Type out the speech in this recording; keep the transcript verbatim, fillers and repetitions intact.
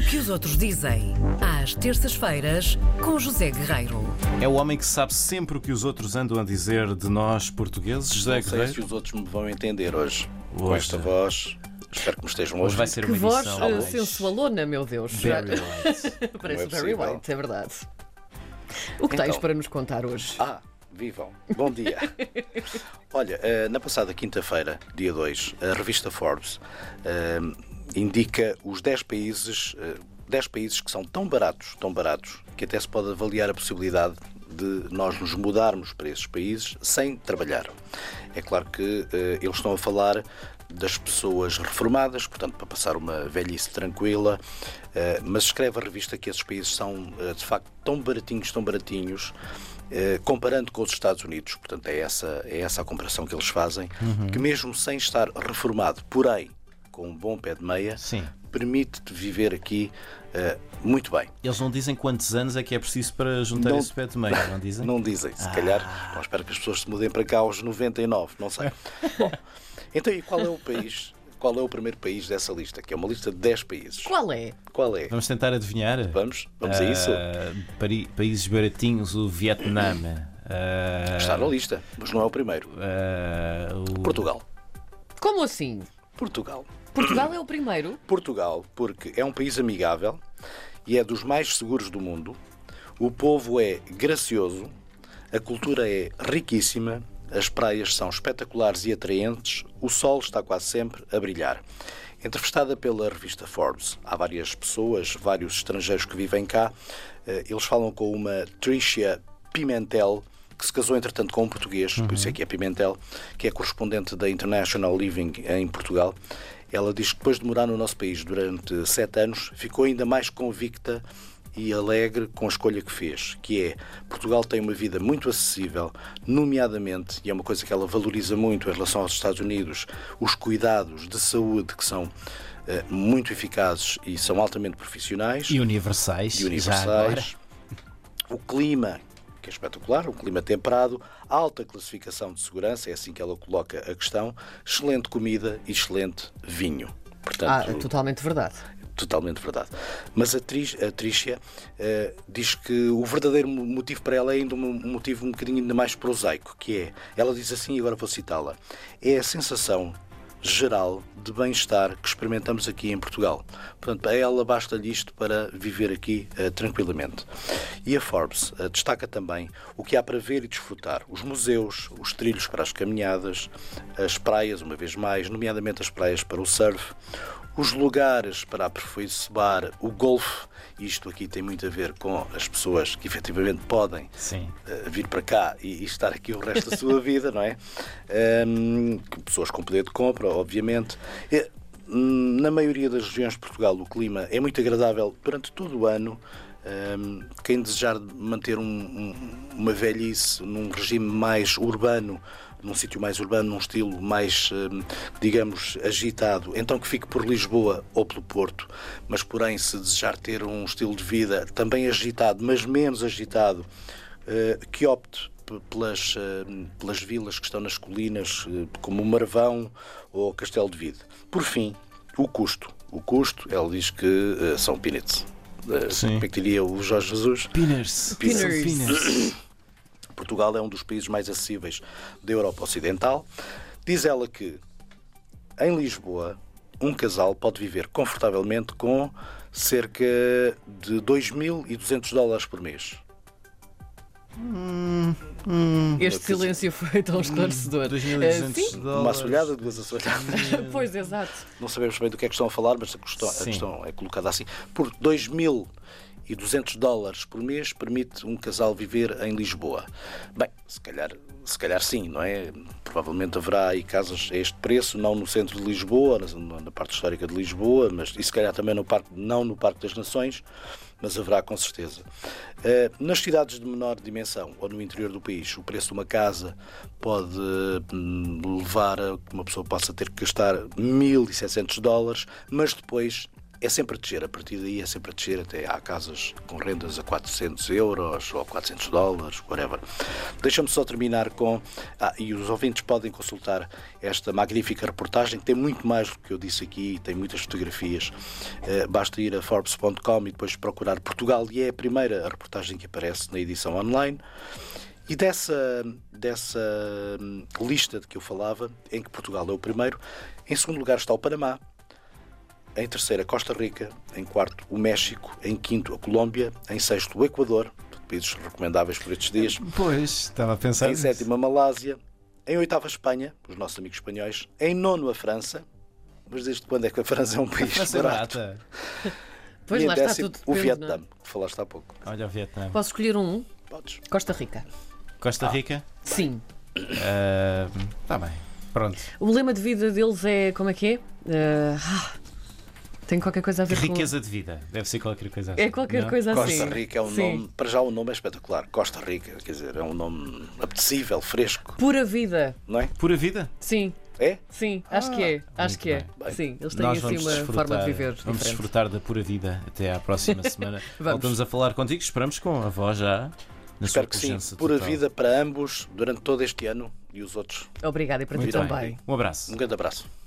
O que os outros dizem, às terças-feiras, com José Guerreiro. É o homem que sabe sempre o que os outros andam a dizer de nós, portugueses. José Guerreiro. Não sei se os outros me vão entender hoje, hoje. Com esta voz. Espero que me estejam hoje. Hoje vai ser uma que voz uh, sensualona, meu Deus. Barry White. Parece é Barry White, é verdade. O que então, tens para nos contar hoje? Ah, vivam. Bom dia. Olha, na passada quinta-feira, dia dois, a revista Forbes um, indica os dez países, dez países que são tão baratos, tão baratos, que até se pode avaliar a possibilidade de nós nos mudarmos para esses países sem trabalhar. É claro que uh, eles estão a falar das pessoas reformadas, portanto, para passar uma velhice tranquila, uh, mas escreve a revista que esses países são, uh, de facto, tão baratinhos, tão baratinhos, uh, comparando com os Estados Unidos, portanto, é essa, é essa a comparação que eles fazem, uhum. que mesmo sem estar reformado, porém, com um bom pé de meia, sim, permite-te viver aqui uh, muito bem. Eles não dizem quantos anos é que é preciso para juntar não, esse pé de meia, não dizem? Não dizem, se ah. calhar, não espero que as pessoas se mudem para cá aos noventa e nove, não sei. Bom, então e qual é o país, qual é o primeiro país dessa lista, que é uma lista de dez países? Qual é? Qual é? Vamos tentar adivinhar? Vamos, vamos uh, a isso? Pari, países baratinhos, o Vietnã. Uh, Está na lista, mas não é o primeiro. Uh, o... Portugal. Como assim? Portugal. Portugal é o primeiro? Portugal, porque é um país amigável e é dos mais seguros do mundo. O povo é gracioso, a cultura é riquíssima, as praias são espetaculares e atraentes, o sol está quase sempre a brilhar. Entrevistada pela revista Forbes, há várias pessoas, vários estrangeiros que vivem cá. Eles falam com uma Tricia Pimentel, que se casou, entretanto, com um português, uhum. por isso é que é Pimentel, que é correspondente da International Living em Portugal. Ela diz que depois de morar no nosso país durante sete anos, ficou ainda mais convicta e alegre com a escolha que fez, que é, Portugal tem uma vida muito acessível, nomeadamente, e é uma coisa que ela valoriza muito em relação aos Estados Unidos, os cuidados de saúde que são uh, muito eficazes e são altamente profissionais. E universais. E universais. O clima, que é espetacular, um clima temperado, alta classificação de segurança, é assim que ela coloca a questão, excelente comida e excelente vinho. Portanto, ah, é totalmente verdade. Totalmente verdade. Mas a Tricia uh, diz que o verdadeiro motivo para ela é ainda um motivo um bocadinho ainda mais prosaico, que é, ela diz assim, e agora vou citá-la, é a sensação geral de bem-estar que experimentamos aqui em Portugal. Portanto, a ela basta-lhe isto para viver aqui uh, tranquilamente. E a Forbes uh, destaca também o que há para ver e desfrutar. Os museus, os trilhos para as caminhadas, as praias, uma vez mais, nomeadamente as praias para o surf, os lugares para aperfeiçoar o golfe, isto aqui tem muito a ver com as pessoas que efetivamente podem uh, vir para cá e, e estar aqui o resto da sua vida, não é? Um, pessoas com poder de compra, obviamente. E, na maioria das regiões de Portugal, o clima é muito agradável durante todo o ano. Um, quem desejar manter um, um, uma velhice num regime mais urbano, num sítio mais urbano, num estilo mais, digamos, agitado, então que fique por Lisboa ou pelo Porto, mas porém se desejar ter um estilo de vida também agitado, mas menos agitado, que opte pelas, pelas vilas que estão nas colinas, como Marvão ou Castelo de Vide. Por fim, o custo. O custo, ela diz que são peanuts. Como é que diria o Jorge Jesus? Peanuts. Peanuts. Portugal é um dos países mais acessíveis da Europa Ocidental. Diz ela que, em Lisboa, um casal pode viver confortavelmente com cerca de dois mil e duzentos dólares por mês. Hum, hum, este silêncio foi tão esclarecedor. dois mil e duzentos dólares. Uma assolhada, duas assolhadas. Pois, exato. Não sabemos bem do que é que estão a falar, mas a questão, a questão é colocada assim. Por dois mil e duzentos dólares por mês permite um casal viver em Lisboa. Bem, se calhar, se calhar sim, não é? Provavelmente haverá aí casas a este preço, não no centro de Lisboa, na parte histórica de Lisboa, mas, e se calhar também no parque, não no Parque das Nações, mas haverá com certeza. Uh, nas cidades de menor dimensão ou no interior do país, o preço de uma casa pode uh, levar a que uma pessoa possa ter que gastar mil e setecentos dólares, mas depois é sempre a descer, a partir daí é sempre a descer, até há casas com rendas a quatrocentos euros ou quatrocentos dólares, whatever. Deixa-me só terminar com, ah, e os ouvintes podem consultar esta magnífica reportagem, que tem muito mais do que eu disse aqui, tem muitas fotografias, uh, basta ir a Forbes ponto com e depois procurar Portugal, e é a primeira reportagem que aparece na edição online. E dessa, dessa lista de que eu falava, em que Portugal é o primeiro, em segundo lugar está o Panamá, em terceiro a Costa Rica, em quarto o México, em quinto a Colômbia, em sexto o Equador, todos países recomendáveis por estes dias. Pois, estava a pensar nisso. Em sétimo a Malásia, em oitavo a Espanha, os nossos amigos espanhóis, em nono a França, mas desde quando é que a França é um país barato? Pois, e lá décimo, está tudo depende, o Vietnã, não? Que falaste há pouco. Olha o Vietnã. Posso escolher um? Podes. Costa Rica. Costa Rica? Ah, sim. Está uh, bem, pronto. O lema de vida deles é, como é que é? Uh, ah, tem qualquer coisa a ver riqueza com... Riqueza de vida, deve ser qualquer coisa assim. É qualquer não? coisa assim. Costa Rica é um sim. nome, para já o nome é espetacular. Costa Rica, quer dizer, é um nome apetecível, fresco. Pura vida. Não é? Pura vida? Sim. É? Sim, acho ah, que é. Acho que é. Bem. Sim, eles têm assim uma forma de viver. Vamos diferente. Desfrutar da pura vida até à próxima semana. Voltamos a falar contigo, esperamos com a voz já... Espero que sim, pura total. Vida para ambos durante todo este ano e os outros. Obrigada e para ti também. Um abraço. Um grande abraço.